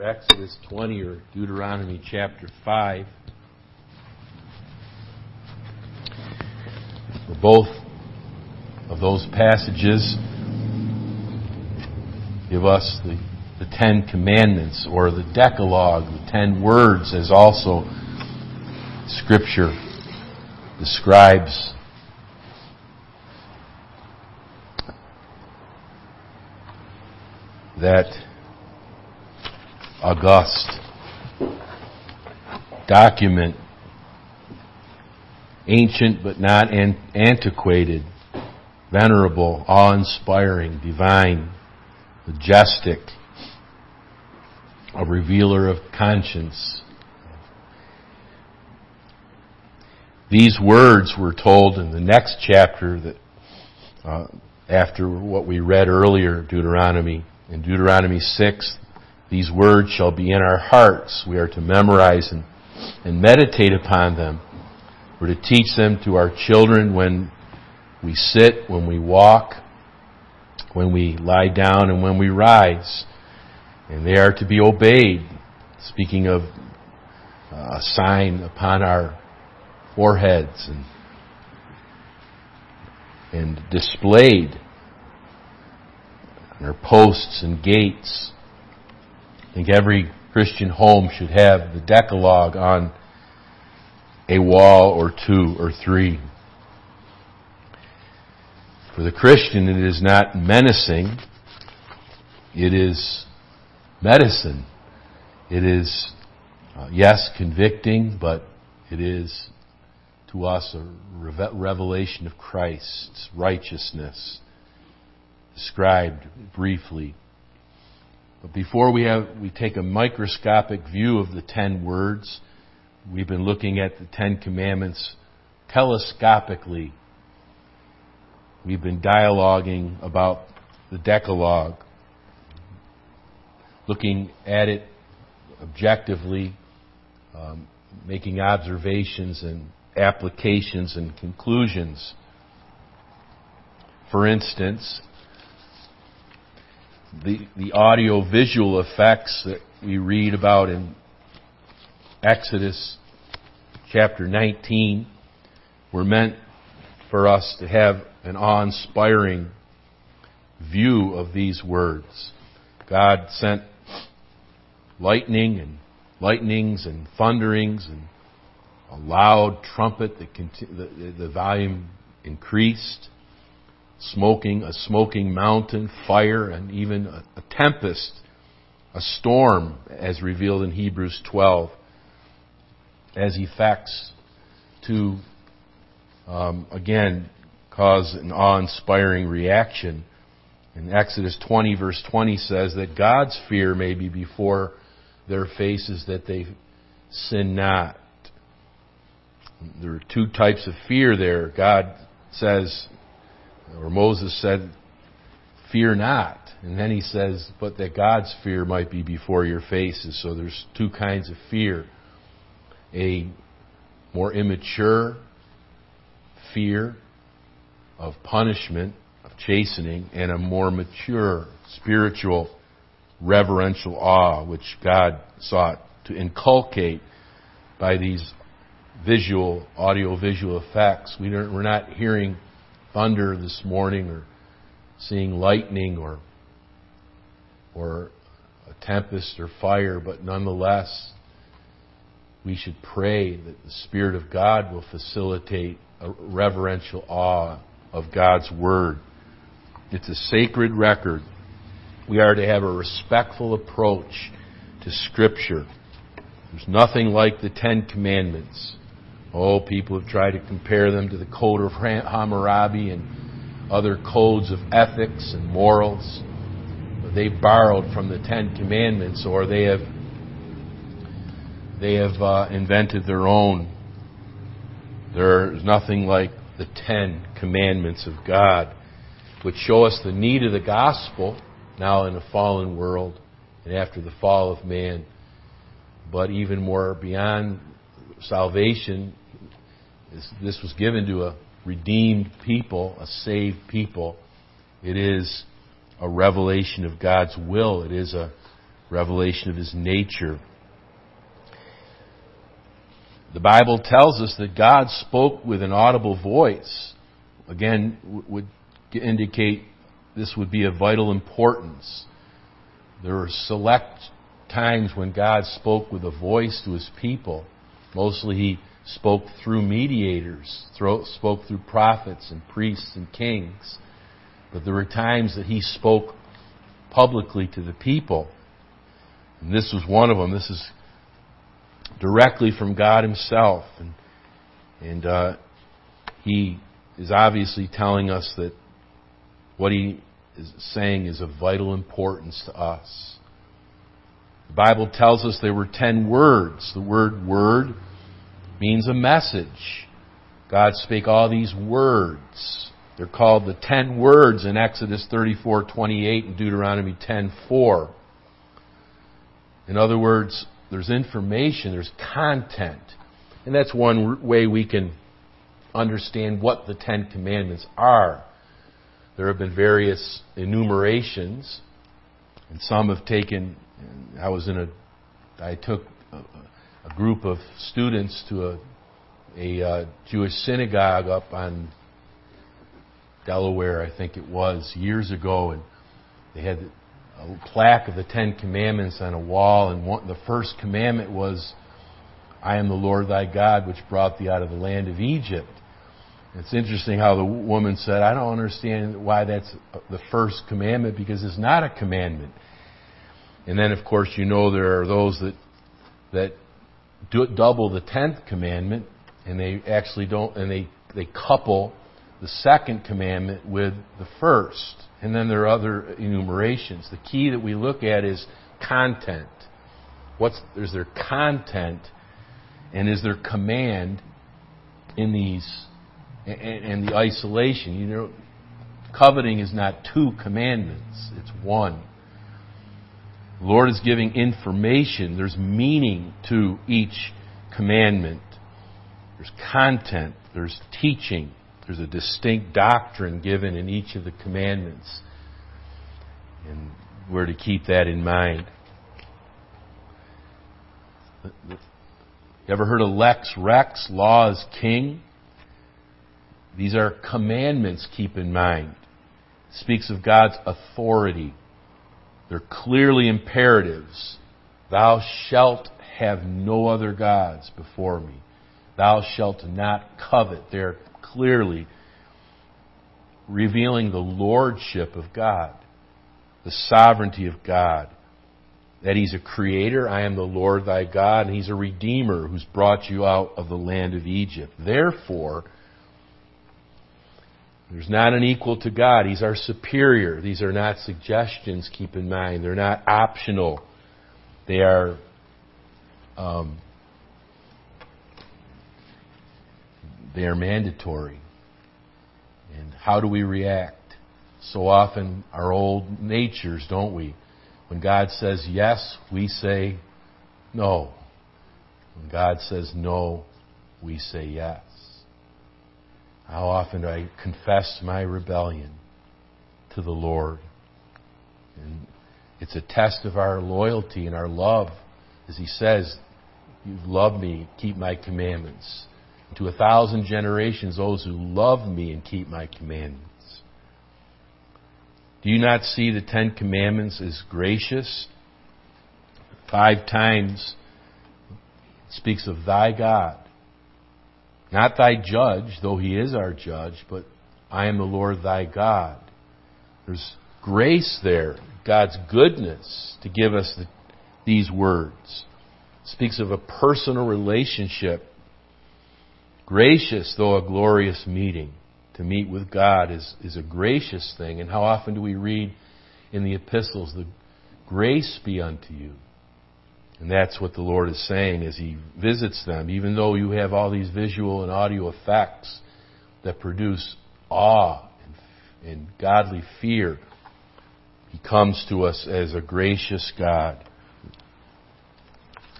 either Exodus 20 or Deuteronomy chapter 5. For both of those passages give us the Ten Commandments, or the Decalogue, the Ten Words, as also Scripture describes. That august document, ancient but not antiquated, venerable, awe-inspiring, divine, majestic, a revealer of conscience. These words were told in the next chapter that after what we read earlier, Deuteronomy. In Deuteronomy 6, these words shall be in our hearts. We are to memorize and meditate upon them. We're to teach them to our children when we sit, when we walk, when we lie down, and when we rise. And they are to be obeyed. Speaking of a sign upon our foreheads and displayed on our posts and gates. I think every Christian home should have the Decalogue on a wall or two or three. For the Christian, it is not menacing. It is medicine. It is, yes, convicting, but it is to us a revelation of Christ's righteousness, described briefly. But before we take a microscopic view of the 10 words, we've been looking at the 10 commandments telescopically. We've been dialoguing about the Decalogue, looking at it objectively, making observations and applications and conclusions. For instance, the audio-visual effects that we read about in Exodus chapter 19 were meant for us to have an awe-inspiring view of these words. God sent lightnings and thunderings and a loud trumpet that the volume increased. A smoking mountain, fire, and even a tempest, a storm, as revealed in Hebrews 12, as effects to, again, cause an awe-inspiring reaction. And Exodus 20, verse 20 says that God's fear may be before their faces that they sin not. There are two types of fear there. God says, or Moses said, fear not. And then he says, but that God's fear might be before your faces. So there's two kinds of fear. A more immature fear of punishment, of chastening, and a more mature spiritual reverential awe, which God sought to inculcate by these visual, audio-visual effects. We're not hearing thunder this morning, or seeing lightning, or a tempest or fire, but nonetheless, we should pray that the Spirit of God will facilitate a reverential awe of God's Word. It's a sacred record. We are to have a respectful approach to Scripture. There's nothing like the Ten Commandments. Oh, people have tried to compare them to the Code of Hammurabi and other codes of ethics and morals. They borrowed from the Ten Commandments, or they have invented their own. There's nothing like the Ten Commandments of God, which show us the need of the gospel now in a fallen world and after the fall of man, but even more beyond salvation. This was given to a redeemed people, a saved people. It is a revelation of God's will. It is a revelation of his nature. The Bible tells us that God spoke with an audible voice. Again, would indicate this would be of vital importance. There are select times when God spoke with a voice to his people. Mostly he spoke through mediators, spoke through prophets and priests and kings. But there were times that he spoke publicly to the people. And this was one of them. This is directly from God himself. And he is obviously telling us that what he is saying is of vital importance to us. The Bible tells us there were 10 words. The word "word" means a message. God spake all these words. They're called the 10 words in Exodus 34:28 and Deuteronomy 10:4. In other words, there's information, there's content. And that's one way we can understand what the 10 Commandments are. There have been various enumerations, and some have taken... I took a group of students to a Jewish synagogue up on Delaware, I think it was, years ago, and they had a plaque of the 10 Commandments on a wall, and the first commandment was, "I am the Lord thy God, which brought thee out of the land of Egypt." It's interesting how the woman said, "I don't understand why that's the first commandment, because it's not a commandment." And then, of course, there are those that double the 10th Commandment, and they actually don't, and they couple the 2nd Commandment with the first. And then there are other enumerations. The key that we look at is content. Is there content, and is there command in these, and the isolation? Coveting is not 2 commandments; it's one. The Lord is giving information. There's meaning to each commandment. There's content. There's teaching. There's a distinct doctrine given in each of the commandments. And we're to keep that in mind. You ever heard of Lex Rex? Law is king. These are commandments, keep in mind. It speaks of God's authority. They're clearly imperatives. Thou shalt have no other gods before me. Thou shalt not covet. They're clearly revealing the lordship of God, the sovereignty of God, that He's a creator. I am the Lord thy God, and He's a redeemer who's brought you out of the land of Egypt. Therefore, there's not an equal to God. He's our superior. These are not suggestions, keep in mind. They're not optional. They are mandatory. And how do we react? So often our old natures, don't we? When God says yes, we say no. When God says no, we say yes. How often do I confess my rebellion to the Lord? And it's a test of our loyalty and our love. As He says, "You've loved me, keep my commandments. And to 1,000 generations, those who love me and keep my commandments." Do you not see the 10 Commandments as gracious? 5 times it speaks of thy God. Not thy judge, though He is our judge, but I am the Lord thy God. There's grace there, God's goodness to give us these words. It speaks of a personal relationship. Gracious, though a glorious meeting. To meet with God is a gracious thing. And how often do we read in the epistles, "The grace be unto you"? And that's what the Lord is saying as He visits them. Even though you have all these visual and audio effects that produce awe and godly fear, He comes to us as a gracious God.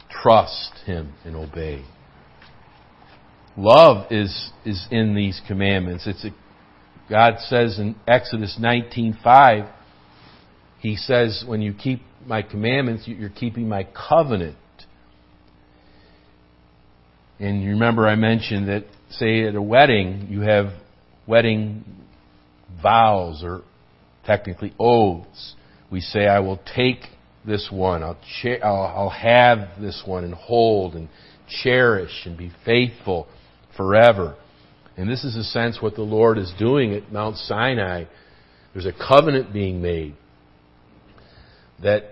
Trust Him and obey. Love is in these commandments. God says in Exodus 19:5, He says, when you keep my commandments, you're keeping my covenant. And you remember I mentioned that, say, at a wedding, you have wedding vows, or technically oaths. We say, I will take this one, I'll have this one and hold and cherish and be faithful forever. And this is, in a sense, what the Lord is doing at Mount Sinai. There's a covenant being made that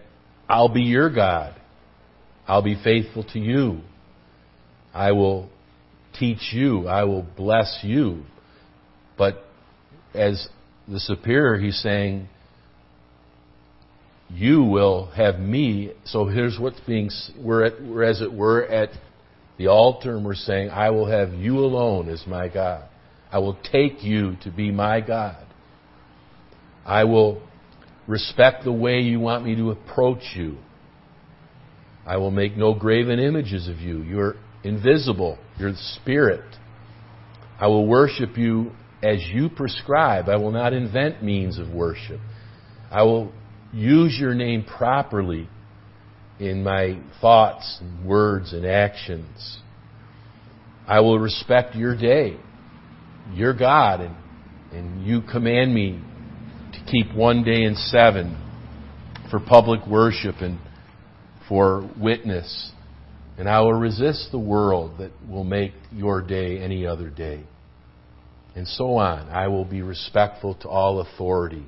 I'll be your God. I'll be faithful to you. I will teach you. I will bless you. But as the superior, he's saying, you will have me. So here's what's being, we're as it were at the altar, and we're saying, I will have you alone as my God. I will take you to be my God. I will respect the way you want me to approach you. I will make no graven images of you. You're invisible. You're the Spirit. I will worship you as you prescribe. I will not invent means of worship. I will use your name properly in my thoughts and words and actions. I will respect your day. You're God, and you command me to keep 1 day in 7 for public worship and for witness. And I will resist the world that will make your day any other day. And so on. I will be respectful to all authority.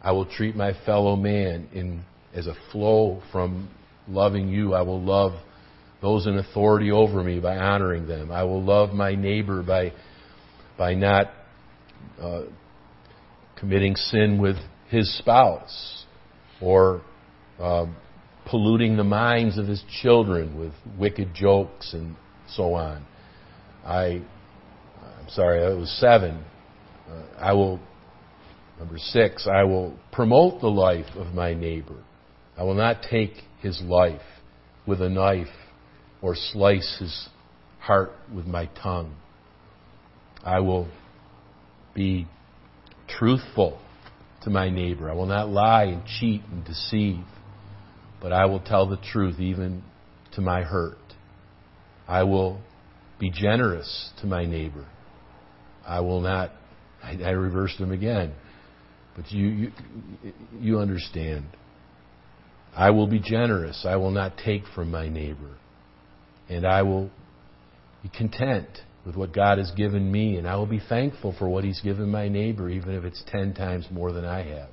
I will treat my fellow man as a flow from loving you. I will love those in authority over me by honoring them. I will love my neighbor by not committing sin with his spouse, or polluting the minds of his children with wicked jokes and so on. I'm sorry, that was 7. Number 6, I will promote the life of my neighbor. I will not take his life with a knife or slice his heart with my tongue. I will be truthful to my neighbor. I will not lie and cheat and deceive, but I will tell the truth even to my hurt. I will be generous to my neighbor. I will not, I reversed them again, but you understand. I will be generous. I will not take from my neighbor. And I will be content with what God has given me, and I will be thankful for what He's given my neighbor, even if it's 10 times more than I have.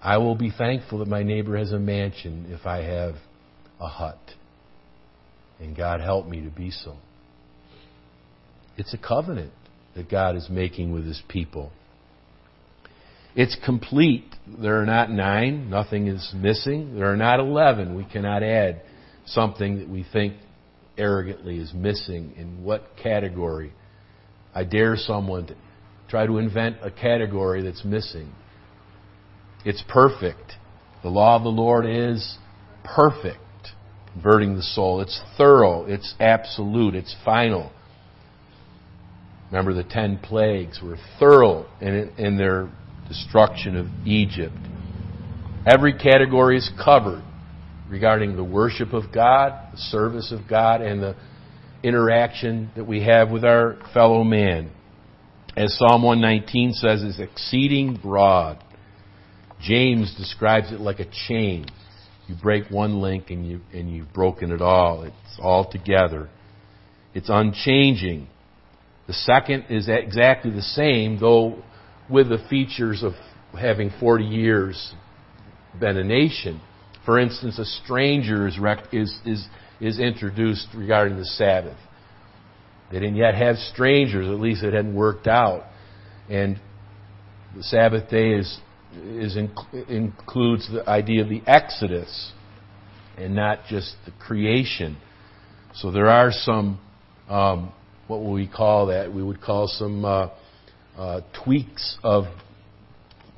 I will be thankful that my neighbor has a mansion if I have a hut. And God help me to be so. It's a covenant that God is making with His people. It's complete. There are not 9. Nothing is missing. There are not 11. We cannot add something that we think arrogantly is missing in what category. I dare someone to try to invent a category that's missing. It's perfect. The law of the Lord is perfect, converting the soul. It's thorough. It's absolute. It's final. Remember, the 10 plagues were thorough in their destruction of Egypt. Every category is covered regarding the worship of God, the service of God, and the interaction that we have with our fellow man. As Psalm 119 says, it's exceeding broad. James describes it like a chain. You break one link and you've broken it all. It's all together. It's unchanging. The second is exactly the same, though with the features of having 40 years been a nation. For instance, a stranger is introduced regarding the Sabbath. They didn't yet have strangers, at least it hadn't worked out. And the Sabbath day includes the idea of the Exodus and not just the creation. So there are some, what would we call that? We would call some tweaks of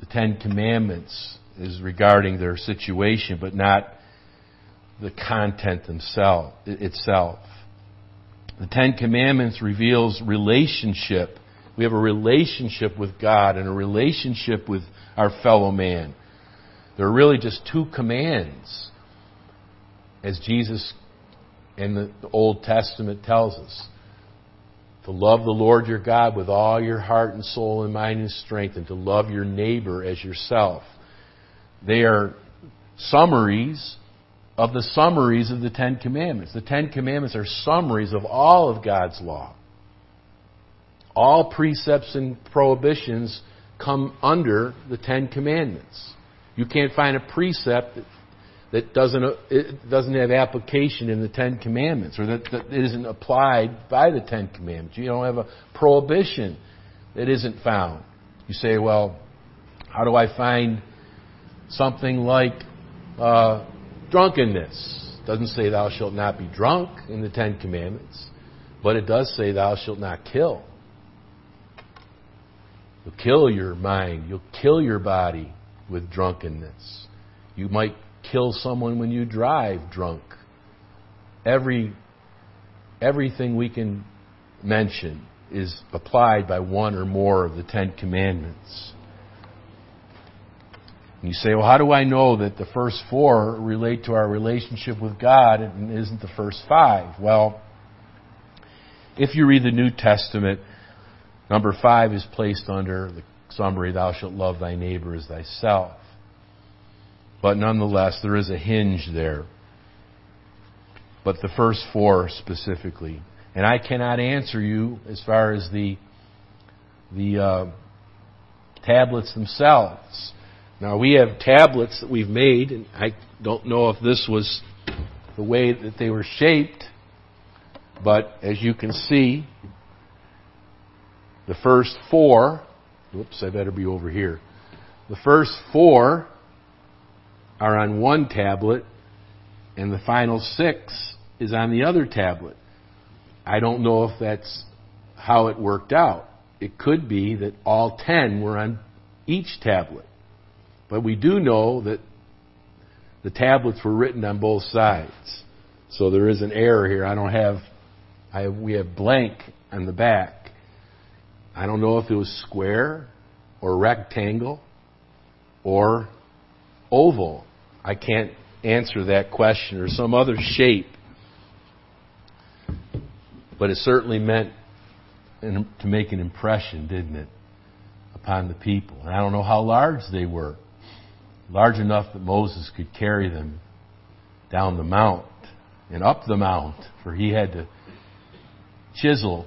the 10 Commandments is regarding their situation, but not the content itself. The 10 Commandments reveals relationship. We have a relationship with God and a relationship with our fellow man. They're really just two commands, as Jesus in the Old Testament tells us. To love the Lord your God with all your heart and soul and mind and strength, and to love your neighbor as yourself. They are summaries of the summaries of the Ten Commandments. The Ten Commandments are summaries of all of God's law. All precepts and prohibitions come under the Ten Commandments. You can't find a precept that doesn't have application in the Ten Commandments, or that isn't applied by the Ten Commandments. You don't have a prohibition that isn't found. You say, well, how do I find something like drunkenness? It doesn't say thou shalt not be drunk in the Ten Commandments, but it does say thou shalt not kill. You'll kill your mind. You'll kill your body with drunkenness. You might kill someone when you drive drunk. Everything we can mention is applied by one or more of the Ten Commandments. And you say, well, how do I know that the first four relate to our relationship with God and isn't the first five? Well, if you read the New Testament, number 5 is placed under the summary, thou shalt love thy neighbor as thyself. But nonetheless, there is a hinge there. But the first 4 specifically. And I cannot answer you as far as the tablets themselves. Now, we have tablets that we've made, and I don't know if this was the way that they were shaped. But as you can see, the first 4, whoops, I better be over here. The first 4 are on one tablet, and the final 6 is on the other tablet. I don't know if that's how it worked out. It could be that all 10 were on each tablet. But we do know that the tablets were written on both sides. So there is an error here. We have blank on the back. I don't know if it was square or rectangle or oval. I can't answer that question, or some other shape. But it certainly meant to make an impression, didn't it, upon the people. And I don't know how large they were. Large enough that Moses could carry them down the mount and up the mount, for he had to chisel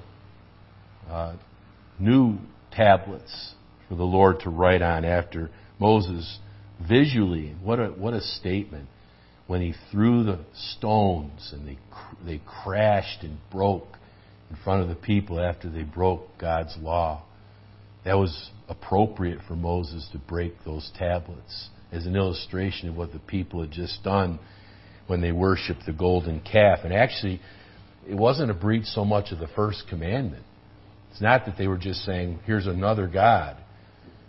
new tablets for the Lord to write on after Moses visually. What a statement when he threw the stones and they crashed and broke in front of the people after they broke God's law. That was appropriate for Moses to break those tablets as an illustration of what the people had just done when they worshipped the golden calf. And actually, it wasn't a breach so much of the first commandment. It's not that they were just saying, here's another God.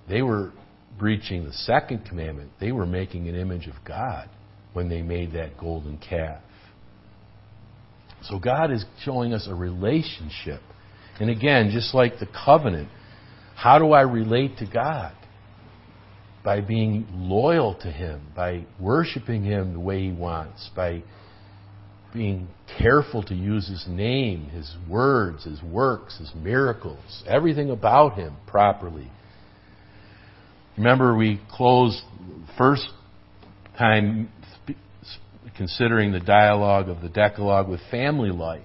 They were breaching the second commandment. They were making an image of God when they made that golden calf. So God is showing us a relationship. And again, just like the covenant, how do I relate to God? By being loyal to Him, by worshiping Him the way He wants, by being careful to use His name, His words, His works, His miracles, everything about Him properly. Remember, we closed the first time considering the dialogue of the Decalogue with family life.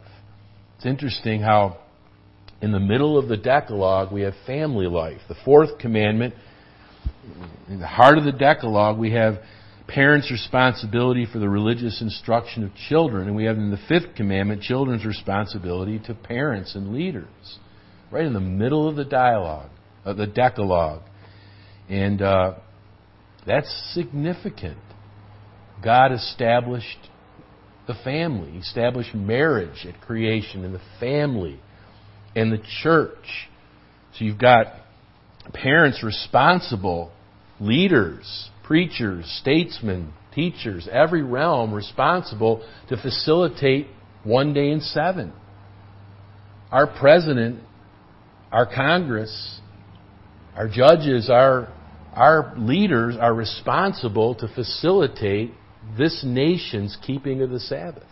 It's interesting how in the middle of the Decalogue we have family life. The fourth commandment, in the heart of the Decalogue, we have parents' responsibility for the religious instruction of children. And we have in the fifth commandment, children's responsibility to parents and leaders. Right in the middle of the dialogue, of the Decalogue. And that's significant. God established the family. He established marriage at creation, and the family and the church. So you've got parents responsible, leaders, preachers, statesmen, teachers, every realm responsible to facilitate one day in 7. Our president, our Congress, our judges, our Our leaders are responsible to facilitate this nation's keeping of the Sabbath.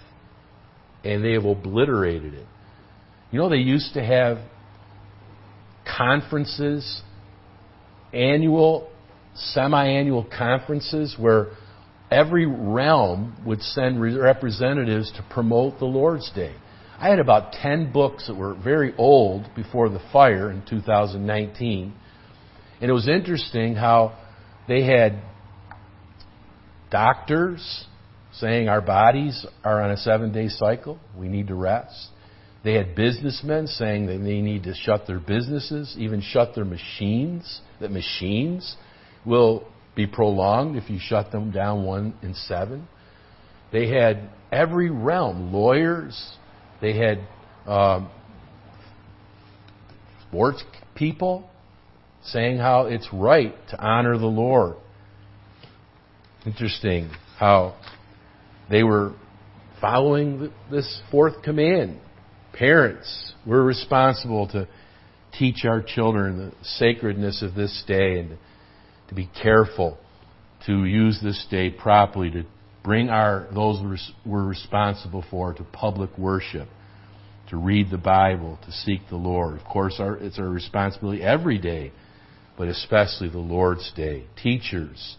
And they have obliterated it. You know, they used to have conferences, annual, semi-annual conferences, where every realm would send representatives to promote the Lord's Day. I had about 10 books that were very old before the fire in 2019. And it was interesting how they had doctors saying our bodies are on a 7-day cycle, we need to rest. They had businessmen saying that they need to shut their businesses, even shut their machines, that machines will be prolonged if you shut them down 1 in 7. They had every realm, lawyers, they had sports people saying how it's right to honor the Lord. Interesting how they were following this fourth command. Parents, we're responsible to teach our children the sacredness of this day and to be careful to use this day properly to bring those we're responsible for to public worship, to read the Bible, to seek the Lord. Of course, it's our responsibility every day, but especially the Lord's Day. Teachers,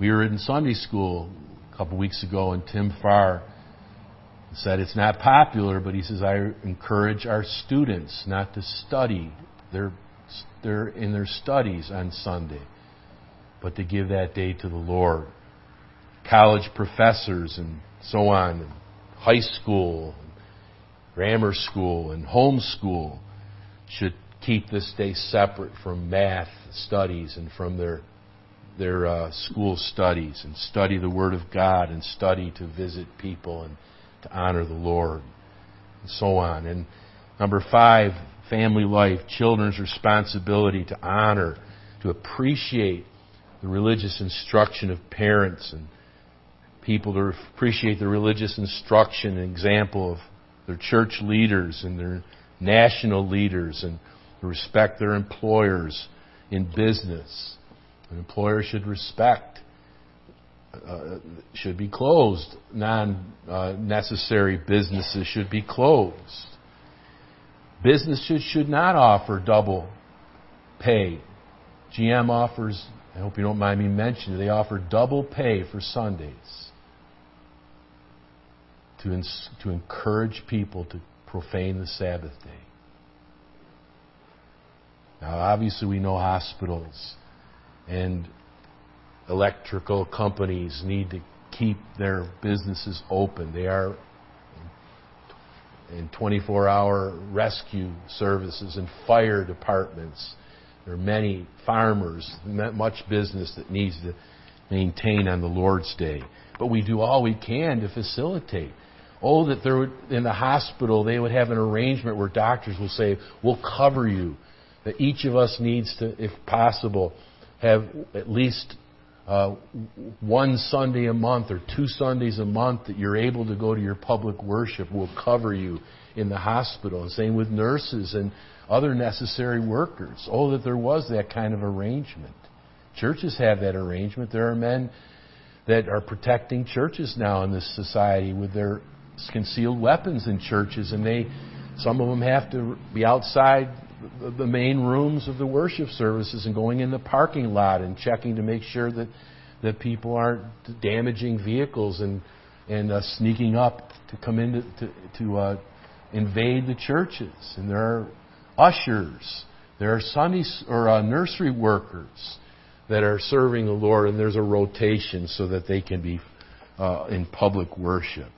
we were in Sunday school a couple weeks ago, and Tim Farr said it's not popular, but he says, I encourage our students not to study. They're in their studies on Sunday, but to give that day to the Lord. College professors and so on, and high school, and grammar school, and home school should keep this day separate from math studies and from their school studies, and study the Word of God and study to visit people and to honor the Lord, and so on. And number 5, family life, children's responsibility to honor, to appreciate the religious instruction of parents, and people to appreciate the religious instruction and example of their church leaders and their national leaders, and to respect their employers in business. An employer should respect should be closed. Non-necessary businesses should be closed. Businesses should not offer double pay. GM offers, I hope you don't mind me mentioning, they offer double pay for Sundays to encourage people to profane the Sabbath day. Now, obviously, we know hospitals and electrical companies need to keep their businesses open. They are in 24-hour rescue services and fire departments. There are many farmers, much business that needs to maintain on the Lord's Day. But we do all we can to facilitate. Oh, that there would, in the hospital, they would have an arrangement where doctors will say, we'll cover you. That each of us needs to, if possible, have at least one Sunday a month or 2 Sundays a month that you're able to go to your public worship. Will cover you in the hospital. And same with nurses and other necessary workers. Oh, that there was that kind of arrangement. Churches have that arrangement. There are men that are protecting churches now in this society with their concealed weapons in churches, and some of them have to be outside the main rooms of the worship services and going in the parking lot and checking to make sure that people aren't damaging vehicles and sneaking up to come in to invade the churches. And there are ushers, there are nursery workers that are serving the Lord, and there's a rotation so that they can be in public worship.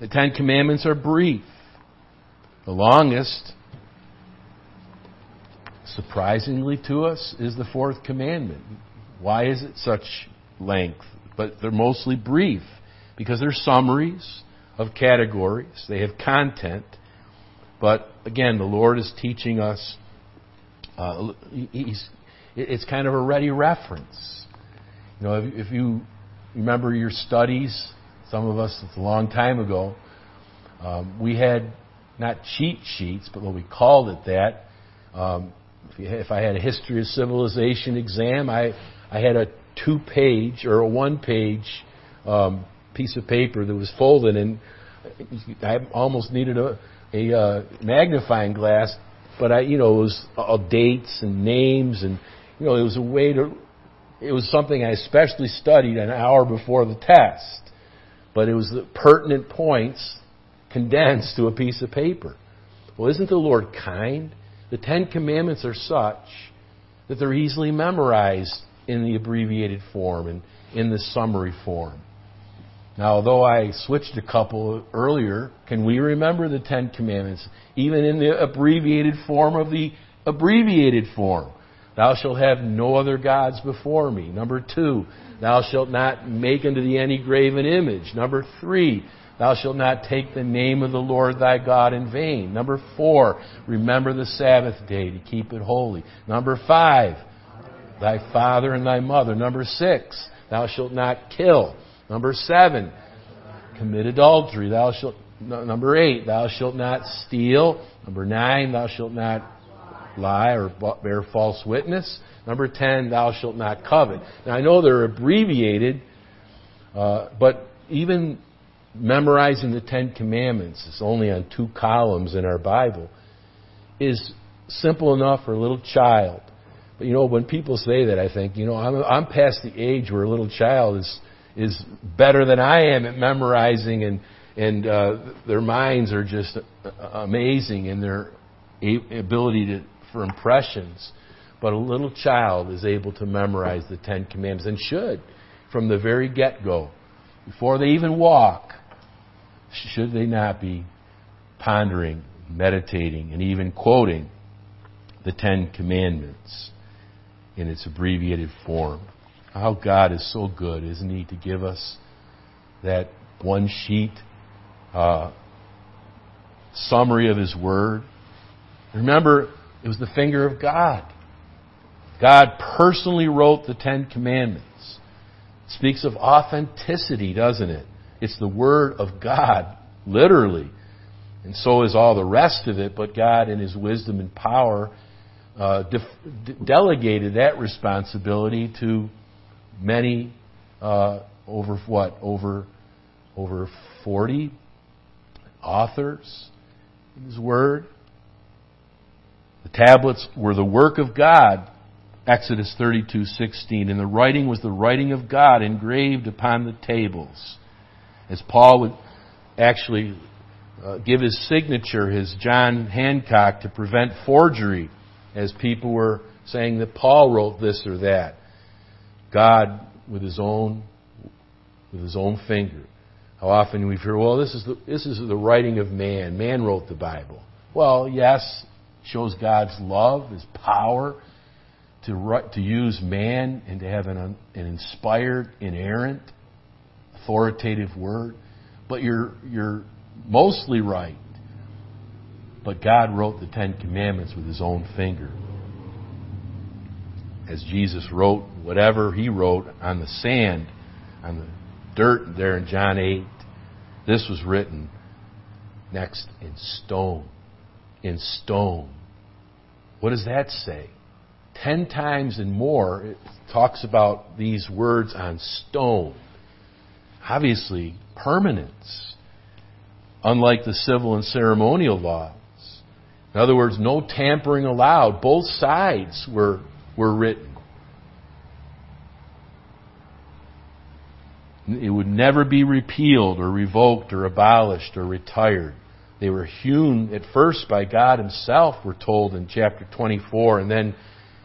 The 10 Commandments are brief. The longest, surprisingly to us, is the 4th commandment. Why is it such length? But they're mostly brief because they're summaries of categories. They have content. But again, the Lord is teaching us. It's kind of a ready reference. You know, if you remember your studies, some of us, it's a long time ago, we had not cheat sheets, but what we called it that. If I had a history of civilization exam, I had a two-page or a one-page piece of paper that was folded, and I almost needed a magnifying glass. But it was all dates and names, and it was a way to. It was something I especially studied an hour before the test, but it was the pertinent points condensed to a piece of paper. Well, isn't the Lord kind? The Ten Commandments are such that they're easily memorized in the abbreviated form and in the summary form. Now, although I switched a couple earlier, can we remember the Ten Commandments, even in the abbreviated form of the abbreviated form? Thou shalt have no other gods before me. Number 2, thou shalt not make unto thee any graven image. Number 3, thou shalt not take the name of the Lord thy God in vain. Number 4, remember the Sabbath day to keep it holy. Number 5, thy father and thy mother. Number 6, thou shalt not kill. Number 7, commit adultery. Number 8, thou shalt not steal. Number 9, thou shalt not lie or bear false witness. Number 10, thou shalt not covet. Now, I know they're abbreviated, but even memorizing the Ten Commandments, it's only on 2 columns in our Bible, is simple enough for a little child. But, when people say that, I think, I'm past the age where a little child is better than I am at memorizing, and their minds are just amazing in their ability for impressions, but a little child is able to memorize the Ten Commandments and should, from the very get-go, before they even walk, should they not be pondering, meditating, and even quoting the Ten Commandments in its abbreviated form. How God is so good, isn't He, to give us that one sheet summary of His Word. Remember, it was the finger of God. God personally wrote the Ten Commandments. It speaks of authenticity, doesn't it? It's the Word of God, literally. And so is all the rest of it, but God, in His wisdom and power, delegated that responsibility to many, over 40 authors in His Word. The tablets were the work of God, Exodus 32:16, and the writing was the writing of God engraved upon the tables. As Paul would actually give his signature, his John Hancock, to prevent forgery, as people were saying that Paul wrote this or that. God, with his own finger. How often we hear, well, this is the writing of man. Man wrote the Bible. Well, yes. Shows God's love, His power to use man and to have an inspired, inerrant, authoritative word. But you're mostly right. But God wrote the Ten Commandments with His own finger. As Jesus wrote whatever He wrote on the sand, on the dirt there in John 8, this was written next in stone. In stone. What does that say? 10 times and more it talks about these words on stone. Obviously, permanence. Unlike the civil and ceremonial laws. In other words, no tampering allowed. Both sides were written. It would never be repealed or revoked or abolished or retired. They were hewn at first by God Himself, we're told in chapter 24, and then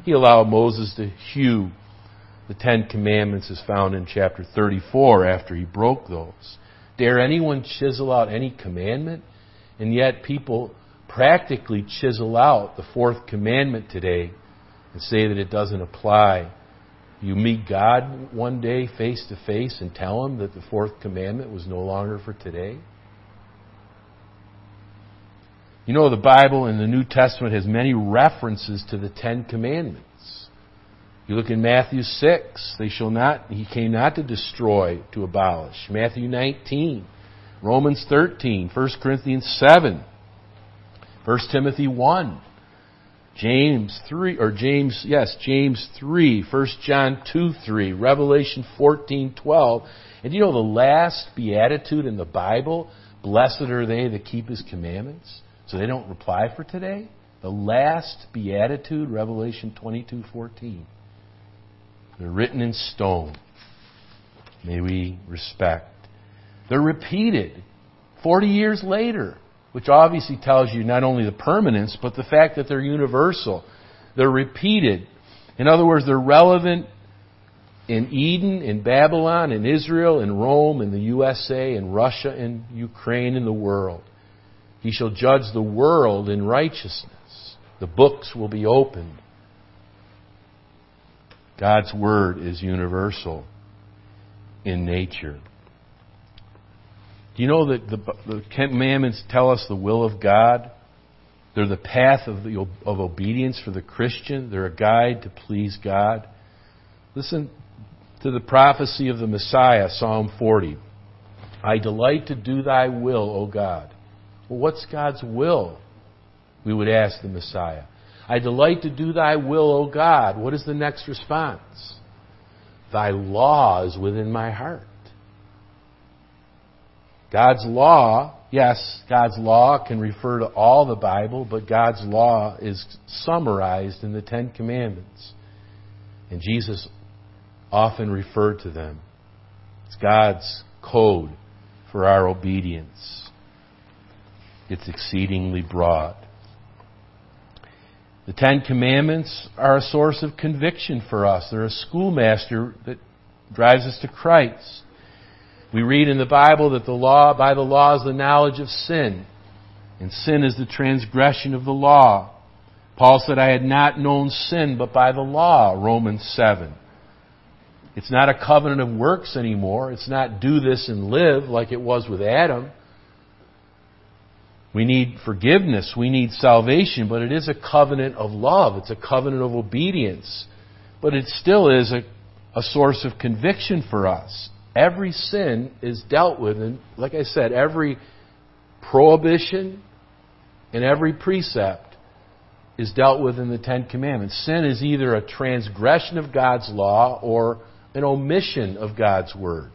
He allowed Moses to hew the Ten Commandments as found in chapter 34 after he broke those. Dare anyone chisel out any commandment? And yet people practically chisel out the 4th commandment today and say that it doesn't apply. You meet God one day face to face and tell Him that the 4th commandment was no longer for today. The Bible in the New Testament has many references to the Ten Commandments. You look in Matthew 6, He came not to destroy, to abolish. Matthew 19, Romans 13, 1 Corinthians 7, 1 Timothy 1, James 3, 1 John 2:3, Revelation 14:12. And you know the last beatitude in the Bible? Blessed are they that keep His commandments. So they don't reply for today. The last beatitude, Revelation 22:14. They're written in stone. May we respect. They're repeated 40 years later, which obviously tells you not only the permanence, but the fact that they're universal. They're repeated. In other words, they're relevant in Eden, in Babylon, in Israel, in Rome, in the USA, in Russia, in Ukraine, in the world. He shall judge the world in righteousness. The books will be opened. God's Word is universal in nature. Do you know that the commandments tell us the will of God? They're the path of obedience for the Christian. They're a guide to please God. Listen to the prophecy of the Messiah, Psalm 40. I delight to do thy will, O God. Well, what's God's will? We would ask the Messiah. I delight to do thy will, O God. What is the next response? Thy law is within my heart. God's law, yes, God's law can refer to all the Bible, but God's law is summarized in the Ten Commandments. And Jesus often referred to them. It's God's code for our obedience. It's exceedingly broad. The Ten Commandments are a source of conviction for us. They're a schoolmaster that drives us to Christ. We read in the Bible that by the law is the knowledge of sin, and sin is the transgression of the law. Paul said, I had not known sin but by the law, Romans 7. It's not a covenant of works anymore. It's not do this and live like it was with Adam. We need forgiveness. We need salvation. But it is a covenant of love. It's a covenant of obedience. But it still is a source of conviction for us. Every sin is dealt with. And like I said, every prohibition and every precept is dealt with in the Ten Commandments. Sin is either a transgression of God's law or an omission of God's word.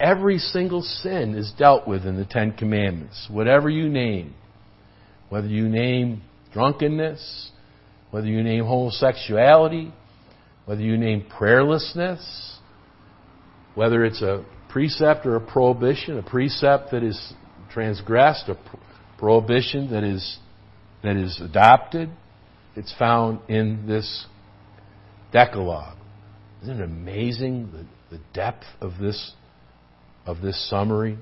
Every single sin is dealt with in the Ten Commandments, whatever you name. Whether you name drunkenness, whether you name homosexuality, whether you name prayerlessness, whether it's a precept or a prohibition, a precept that is transgressed, a prohibition that is adopted, it's found in this Decalogue. Isn't it amazing the depth of this summary?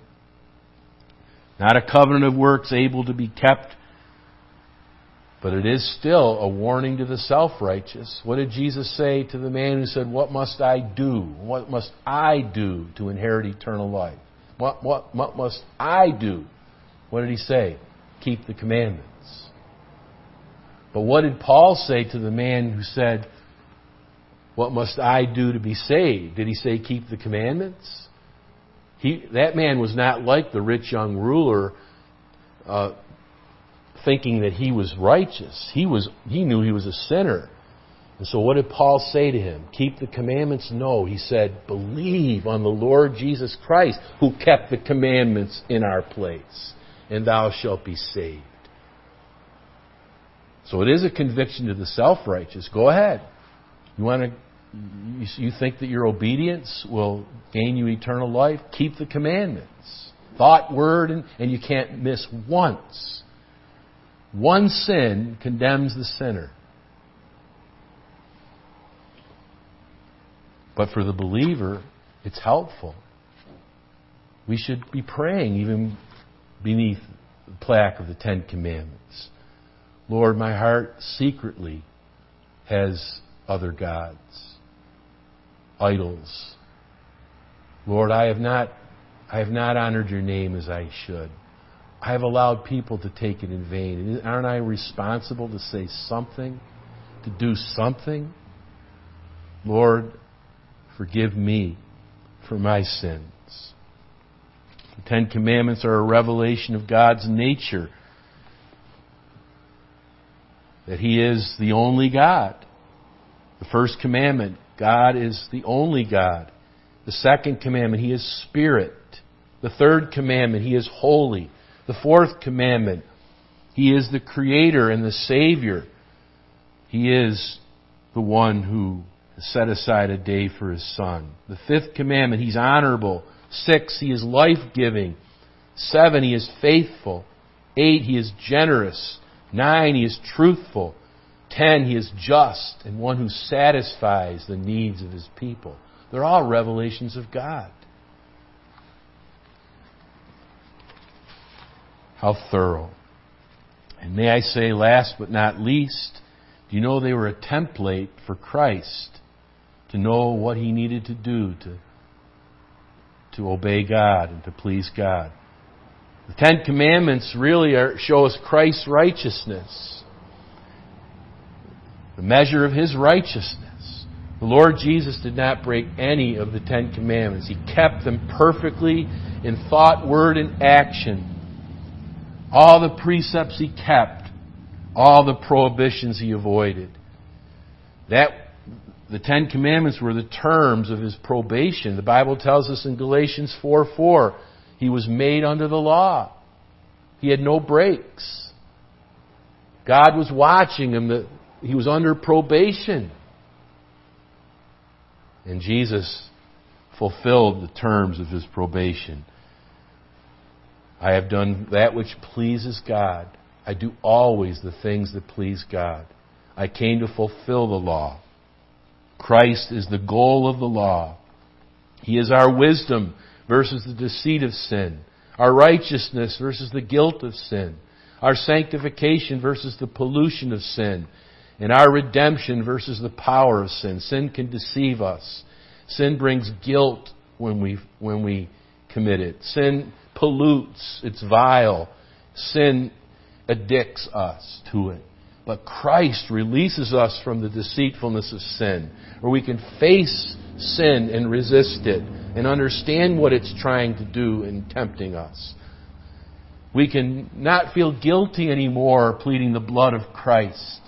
Not a covenant of works able to be kept, but it is still a warning to the self-righteous. What did Jesus say to the man who said, what must I do? What must I do to inherit eternal life? What must I do? What did he say? Keep the commandments. But what did Paul say to the man who said, what must I do to be saved? Did he say keep the commandments? That man was not like the rich young ruler, thinking that he was righteous. He knew he was a sinner. And so what did Paul say to him? Keep the commandments? No. He said, believe on the Lord Jesus Christ, who kept the commandments in our place, and thou shalt be saved. So it is a conviction to the self-righteous. Go ahead. You think that your obedience will gain you eternal life? Keep the commandments. Thought, word, and you can't miss once. One sin condemns the sinner. But for the believer, it's helpful. We should be praying even beneath the plaque of the Ten Commandments. Lord, my heart secretly has other gods. Idols. Lord, I have not honored your name as I should. I have allowed people to take it in vain. Aren't I responsible to say something, to do something? Lord, forgive me for my sins. The Ten Commandments are a revelation of God's nature. that He is the only God. The first commandment, God is the only God. The second commandment, He is Spirit. The third commandment, He is holy. The fourth commandment, He is the Creator and the Savior. He is the one who set aside a day for His Son. The fifth commandment, He's honorable. Six, He is life-giving. Seven, He is faithful. Eight, He is generous. Nine, He is truthful. 10, He is just and one who satisfies the needs of His people. They're all revelations of God. How thorough. And may I say, last but not least, do you know they were a template for Christ to know what He needed to do to obey God and to please God? The Ten Commandments really show us Christ's righteousness, the measure of His righteousness. The Lord Jesus did not break any of the Ten Commandments. He kept them perfectly in thought, word, and action. All the precepts He kept. All the prohibitions He avoided. The Ten Commandments were the terms of His probation. The Bible tells us in Galatians 4:4, He was made under the law. He had no breaks. God was watching Him. He was under probation. And Jesus fulfilled the terms of His probation. I have done that which pleases God. I do always the things that please God. I came to fulfill the law. Christ is the goal of the law. He is our wisdom versus the deceit of sin. Our righteousness versus the guilt of sin. Our sanctification versus the pollution of sin. And our redemption versus the power of sin. Sin can deceive us. Sin brings guilt when we commit it. Sin pollutes. It's vile. Sin addicts us to it. But Christ releases us from the deceitfulness of sin, where we can face sin and resist it and understand what it's trying to do in tempting us. We can not feel guilty anymore pleading the blood of Christ.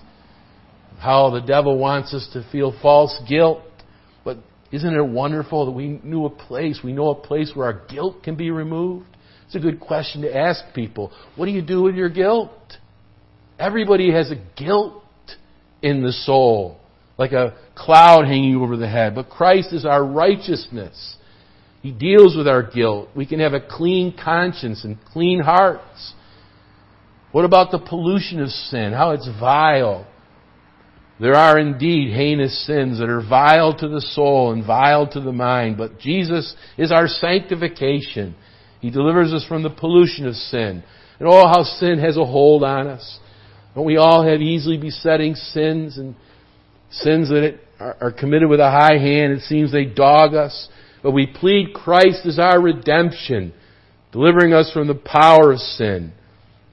How the devil wants us to feel false guilt. But isn't it wonderful that we know a place where our guilt can be removed? It's a good question to ask people. What do you do with your guilt? Everybody has a guilt in the soul, like a cloud hanging over the head. But Christ is our righteousness. He deals with our guilt. We can have a clean conscience and clean hearts. What about the pollution of sin? How it's vile. There are indeed heinous sins that are vile to the soul and vile to the mind. But Jesus is our sanctification. He delivers us from the pollution of sin. And oh, how sin has a hold on us. Don't we all have easily besetting sins, and sins that are committed with a high hand? It seems they dog us. But we plead Christ as our redemption, delivering us from the power of sin.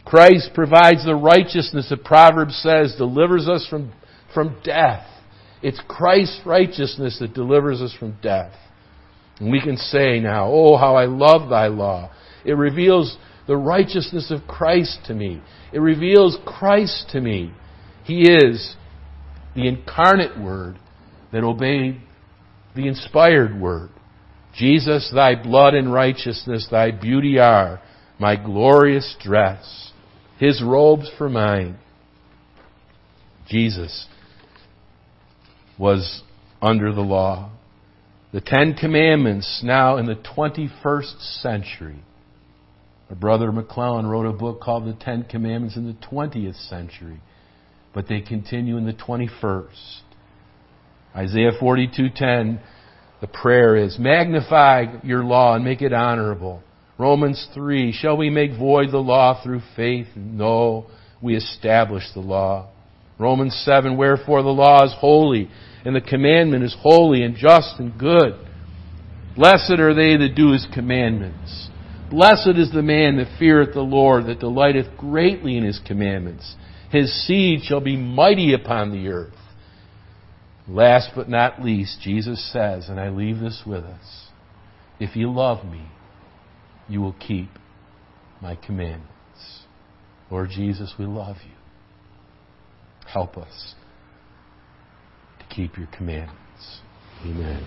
Christ provides the righteousness that Proverbs says delivers us from death. It's Christ's righteousness that delivers us from death. And we can say now, oh, how I love Thy law. It reveals the righteousness of Christ to me. It reveals Christ to me. He is the incarnate Word that obeyed the inspired Word. Jesus, Thy blood and righteousness, Thy beauty are my glorious dress, His robes for mine. Jesus was under the law. The Ten Commandments now in the 21st century. Our brother McClellan wrote a book called The Ten Commandments in the 20th century, but they continue in the 21st. Isaiah 42:10, the prayer is, magnify Your law and make it honorable. Romans 3, shall we make void the law through faith? No, we establish the law. Romans 7, wherefore the law is holy, and the commandment is holy and just and good. Blessed are they that do His commandments. Blessed is the man that feareth the Lord, that delighteth greatly in His commandments. His seed shall be mighty upon the earth. Last but not least, Jesus says, and I leave this with us, if you love Me, you will keep My commandments. Lord Jesus, we love You. help us to keep your commandments. Amen.